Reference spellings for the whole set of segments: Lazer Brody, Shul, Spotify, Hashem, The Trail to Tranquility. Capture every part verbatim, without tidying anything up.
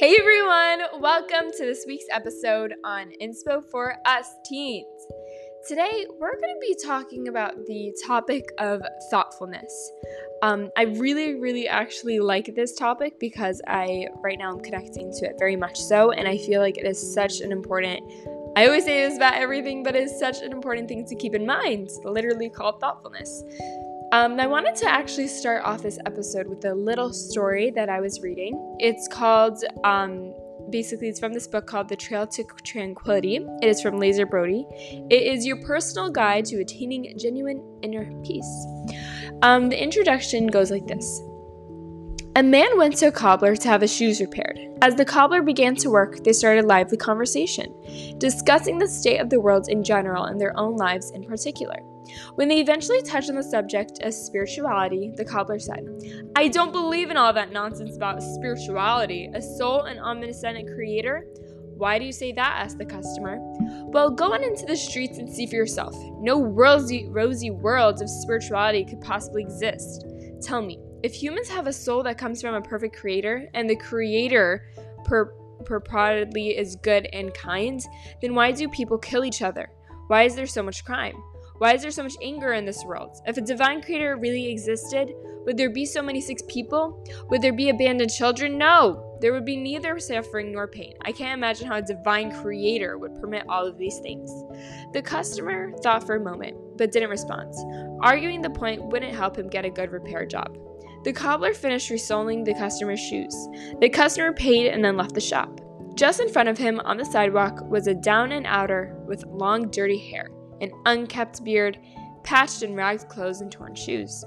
Hey everyone, welcome to this week's episode on Inspo for Us Teens. Today we're going to be talking about the topic of thoughtfulness. Um, I really, really actually like this topic because I right now I'm connecting to it very much so, and I feel like it is such an important, I always say this about everything, but it is such an important thing to keep in mind, literally called thoughtfulness. Um, I wanted to actually start off this episode with a little story that I was reading. It's called, um, basically it's from this book called The Trail to Tranquility. It is from Lazer Brody. It is your personal guide to attaining genuine inner peace. Um, the introduction goes like this. A man went to a cobbler to have his shoes repaired. As the cobbler began to work, they started a lively conversation, discussing the state of the world in general and their own lives in particular. When they eventually touched on the subject of spirituality, the cobbler said, "I don't believe in all that nonsense about spirituality, a soul and omniscient creator." "Why do you say that?" asked the customer. "Well, go on into the streets and see for yourself. No rosy, rosy worlds of spirituality could possibly exist. Tell me, if humans have a soul that comes from a perfect creator, and the creator pur- purportedly is good and kind, then why do people kill each other? Why is there so much crime? Why is there so much anger in this world? If a divine creator really existed, would there be so many sick people? Would there be abandoned children? No, there would be neither suffering nor pain. I can't imagine how a divine creator would permit all of these things." The customer thought for a moment, but didn't respond. Arguing the point wouldn't help him get a good repair job. The cobbler finished resoling the customer's shoes. The customer paid and then left the shop. Just in front of him on the sidewalk was a down-and-outer with long, dirty hair, an unkempt beard, patched and ragged clothes, and torn shoes.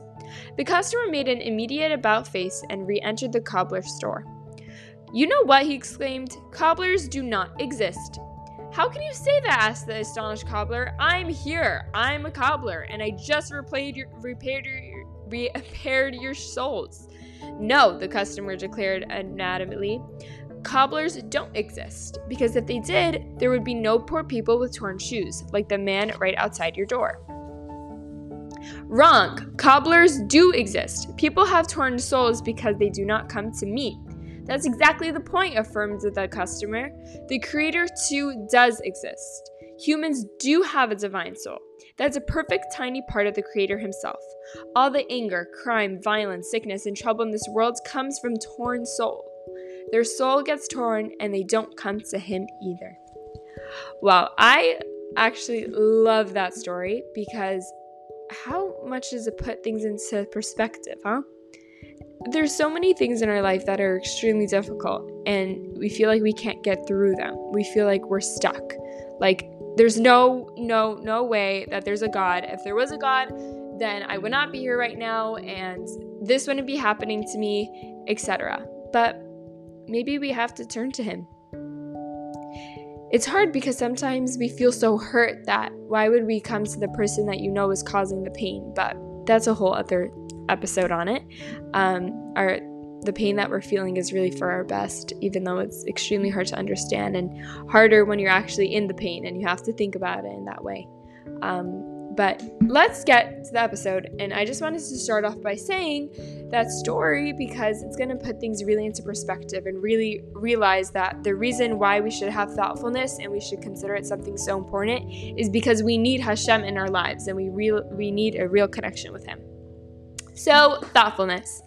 The customer made an immediate about face and re-entered the cobbler's store. "You know what?" he exclaimed. "Cobblers do not exist." "How can you say that?" asked the astonished cobbler. "I'm here. I'm a cobbler, and I just repaired your, repaired your, repaired your souls." "No," the customer declared adamantly. "Cobblers don't exist, because if they did, there would be no poor people with torn shoes, like the man right outside your door." "Wrong! Cobblers do exist. People have torn souls because they do not come to me." "That's exactly the point," affirmed the customer. "The creator too does exist. Humans do have a divine soul. That's a perfect tiny part of the creator himself. All the anger, crime, violence, sickness, and trouble in this world comes from torn souls. Their soul gets torn, and they don't come to him either." Wow, I actually love that story because how much does it put things into perspective, huh? There's so many things in our life that are extremely difficult, and we feel like we can't get through them. We feel like we're stuck. Like, there's no, no, no way that there's a God. If there was a God, then I would not be here right now, and this wouldn't be happening to me, et cetera. But maybe we have to turn to him. It's hard because sometimes we feel so hurt that why would we come to the person that you know is causing the pain? But that's a whole other episode on it. Um, our the pain that we're feeling is really for our best, even though it's extremely hard to understand and harder when you're actually in the pain and you have to think about it in that way. Um, But let's get to the episode, and I just wanted to start off by saying that story because it's going to put things really into perspective and really realize that the reason why we should have thoughtfulness and we should consider it something so important is because we need Hashem in our lives, and we real we need a real connection with Him. So, thoughtfulness.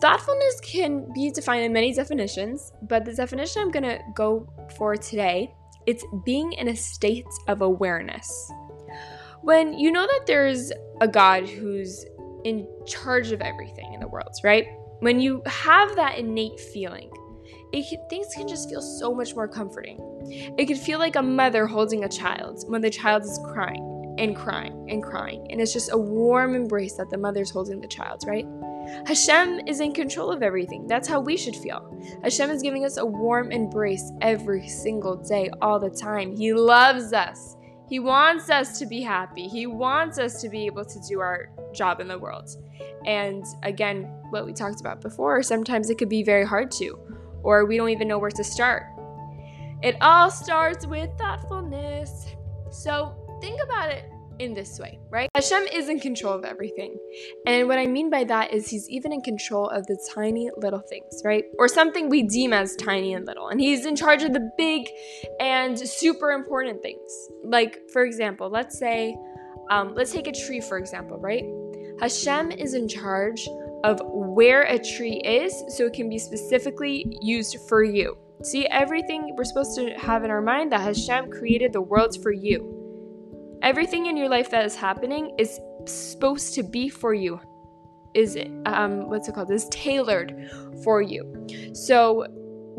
Thoughtfulness can be defined in many definitions, but the definition I'm going to go for today, it's being in a state of awareness. When you know that there's a God who's in charge of everything in the world, right? When you have that innate feeling, it can, things can just feel so much more comforting. It could feel like a mother holding a child when the child is crying and crying and crying. And it's just a warm embrace that the mother's holding the child, right? Hashem is in control of everything. That's how we should feel. Hashem is giving us a warm embrace every single day, all the time. He loves us. He wants us to be happy. He wants us to be able to do our job in the world. And again, what we talked about before, sometimes it could be very hard to, or we don't even know where to start. It all starts with thoughtfulness. So think about it in this way, right? Hashem is in control of everything. And what I mean by that is he's even in control of the tiny little things, right? Or something we deem as tiny and little. And he's in charge of the big and super important things. Like, for example, let's say, um, let's take a tree, for example, right? Hashem is in charge of where a tree is so it can be specifically used for you. See, everything we're supposed to have in our mind that Hashem created the worlds for you. Everything in your life that is happening is supposed to be for you. Is it, um, what's it called? Is tailored for you. So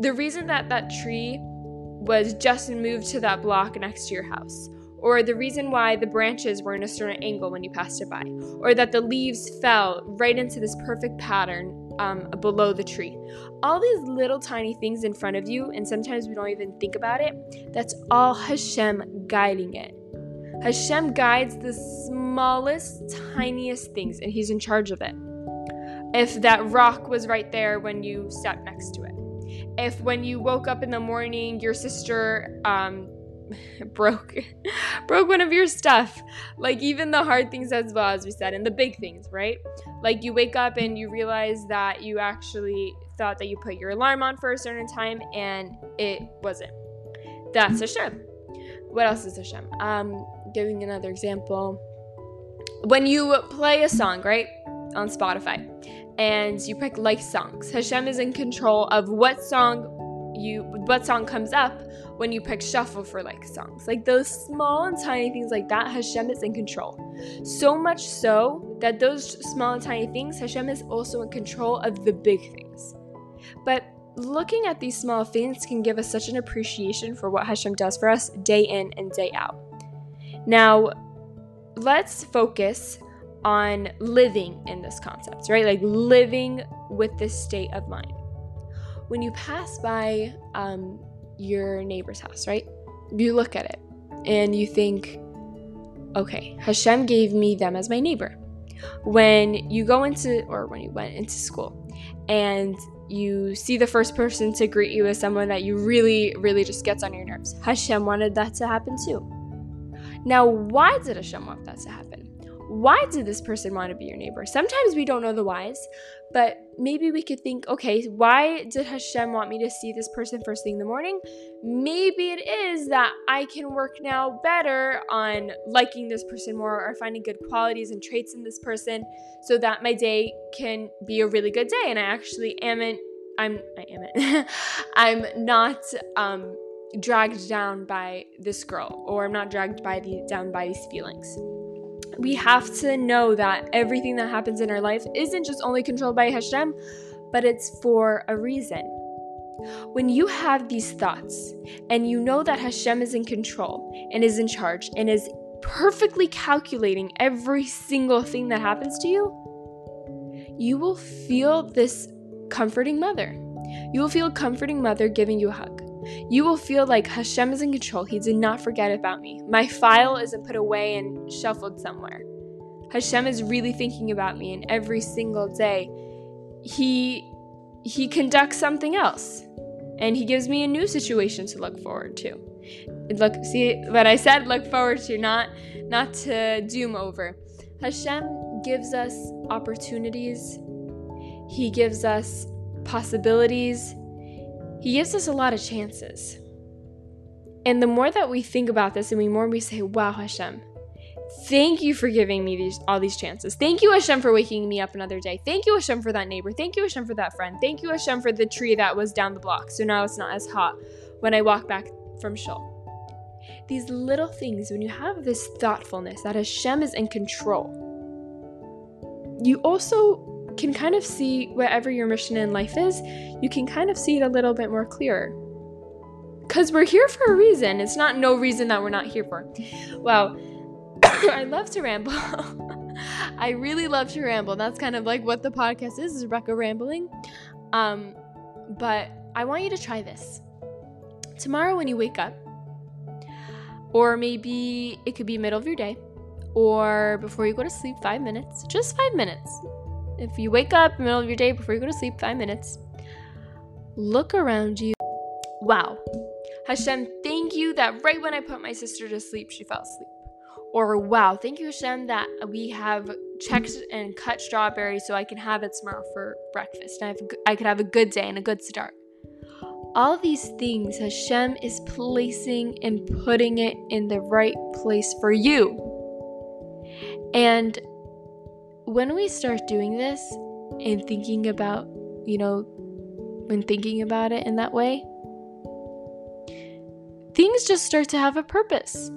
the reason that that tree was just moved to that block next to your house, or the reason why the branches were in a certain angle when you passed it by, or that the leaves fell right into this perfect pattern Um, below the tree. All these little tiny things in front of you, and sometimes we don't even think about it, that's all Hashem guiding it. Hashem guides the smallest, tiniest things, and he's in charge of it. If that rock was right there when you stepped next to it. If when you woke up in the morning, your sister um, broke broke one of your stuff, like even the hard things as well, as we said, and the big things, right? Like you wake up and you realize that you actually thought that you put your alarm on for a certain time and it wasn't. That's Hashem. What else is Hashem? Um giving another example, when you play a song, right, on Spotify, and you pick like songs, Hashem is in control of what song you what song comes up when you pick shuffle for like songs. Like those small and tiny things like that, Hashem is in control. So much so that those small and tiny things, Hashem is also in control of the big things. But looking at these small things can give us such an appreciation for what Hashem does for us day in and day out. Now, let's focus on living in this concept, right? Like living with this state of mind. When you pass by um, your neighbor's house, right? You look at it and you think, okay, Hashem gave me them as my neighbor. When you go into, or when you went into school and you see the first person to greet you as someone that you really, really just gets on your nerves, Hashem wanted that to happen too. Now, why did Hashem want that to happen? Why did this person want to be your neighbor? Sometimes we don't know the whys, but maybe we could think, okay, why did Hashem want me to see this person first thing in the morning? Maybe it is that I can work now better on liking this person more, or finding good qualities and traits in this person so that my day can be a really good day. And I actually am in, I'm, I am it. I'm not, um, dragged down by this girl, or I'm not dragged by the, down by these feelings. We have to know that everything that happens in our life isn't just only controlled by Hashem, but it's for a reason. When you have these thoughts and you know that Hashem is in control and is in charge and is perfectly calculating every single thing that happens to you, you will feel this comforting mother. You will feel a comforting mother giving you a hug. You will feel like Hashem is in control. He did not forget about me. My file isn't put away and shuffled somewhere. Hashem is really thinking about me, and every single day he he conducts something else, and he gives me a new situation to look forward to. Look, see what I said? Look forward to, not not to doom over. Hashem gives us opportunities. He gives us possibilities. He gives us a lot of chances. And the more that we think about this, and the more we say, wow, Hashem, thank you for giving me these all these chances. Thank you, Hashem, for waking me up another day. Thank you, Hashem, for that neighbor. Thank you, Hashem, for that friend. Thank you, Hashem, for the tree that was down the block, so now it's not as hot when I walk back from Shul. These little things, when you have this thoughtfulness that Hashem is in control, you also can kind of see whatever your mission in life is, you can kind of see it a little bit more clearer. Because we're here for a reason. It's not no reason that we're not here for. Well, I love to ramble. I really love to ramble. That's kind of like what the podcast is, is Rebecca rambling. Um, but I want you to try this. Tomorrow when you wake up, or maybe it could be middle of your day, or before you go to sleep, five minutes, just five minutes. If you wake up in the middle of your day before you go to sleep, five minutes, look around you. Wow. Hashem, thank you that right when I put my sister to sleep, she fell asleep. Or, wow, thank you, Hashem, that we have checked and cut strawberries so I can have it tomorrow for breakfast. And I, have a, I could have a good day and a good start. All these things Hashem is placing and putting it in the right place for you. And when we start doing this and thinking about, you know, when thinking about it in that way, things just start to have a purpose.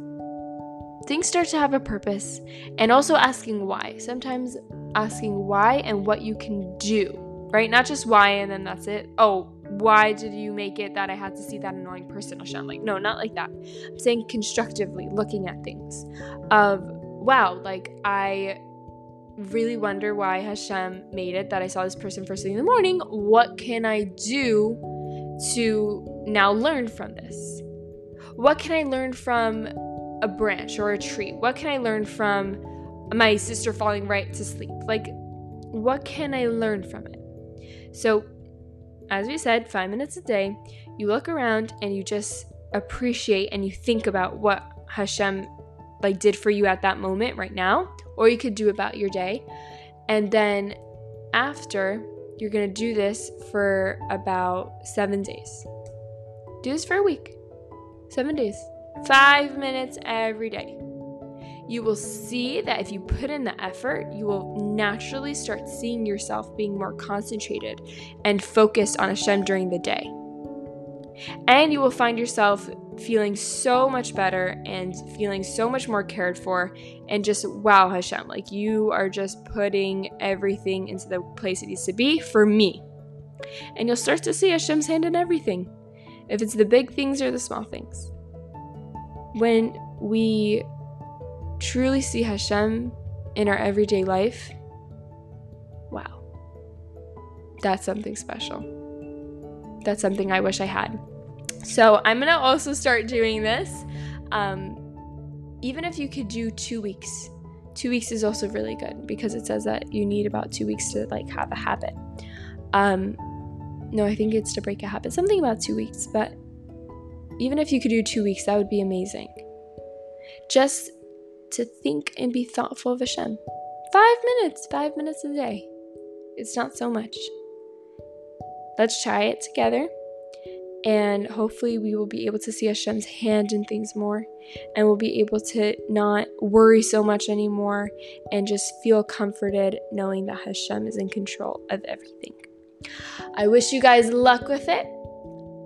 Things start to have a purpose, and also asking why. Sometimes asking why and what you can do, right? Not just why and then that's it. Oh, why did you make it that I had to see that annoying person, Hashem? Like, no, not like that. I'm saying constructively, looking at things. Of, wow, like, I really wonder why Hashem made it that I saw this person first thing in the morning. What can I do to now learn from this? What can I learn from a branch or a tree? What can I learn from my sister falling right to sleep? Like, what can I learn from it? So, as we said, five minutes a day, you look around and you just appreciate and you think about what Hashem, like, did for you at that moment right now, or you could do about your day. And then after, you're going to do this for about seven days. Do this for a week. Seven days. Five minutes every day. You will see that if you put in the effort, you will naturally start seeing yourself being more concentrated and focused on Hashem during the day. And you will find yourself feeling so much better and feeling so much more cared for, and just, wow, Hashem, like, you are just putting everything into the place it needs to be for me. And you'll start to see Hashem's hand in everything, if it's the big things or the small things. When we truly see Hashem in our everyday life, wow, that's something special. That's something I wish I had. So I'm going to also start doing this. Um, even if you could do two weeks, two weeks is also really good, because it says that you need about two weeks to, like, have a habit. Um, no, I think it's to break a habit, something about two weeks, but even if you could do two weeks, that would be amazing. Just to think and be thoughtful of Hashem. Five minutes, five minutes a day. It's not so much. Let's try it together. And hopefully we will be able to see Hashem's hand in things more. And we'll be able to not worry so much anymore. And just feel comforted knowing that Hashem is in control of everything. I wish you guys luck with it.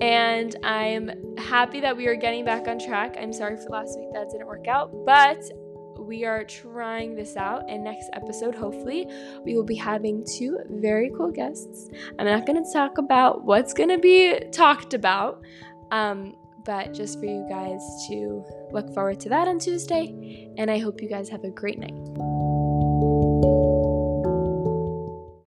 And I'm happy that we are getting back on track. I'm sorry for last week that didn't work out, but we are trying this out. And next episode, hopefully, we will be having two very cool guests. I'm not going to talk about what's going to be talked about, um, but just for you guys to look forward to that on Tuesday. And I hope you guys have a great night.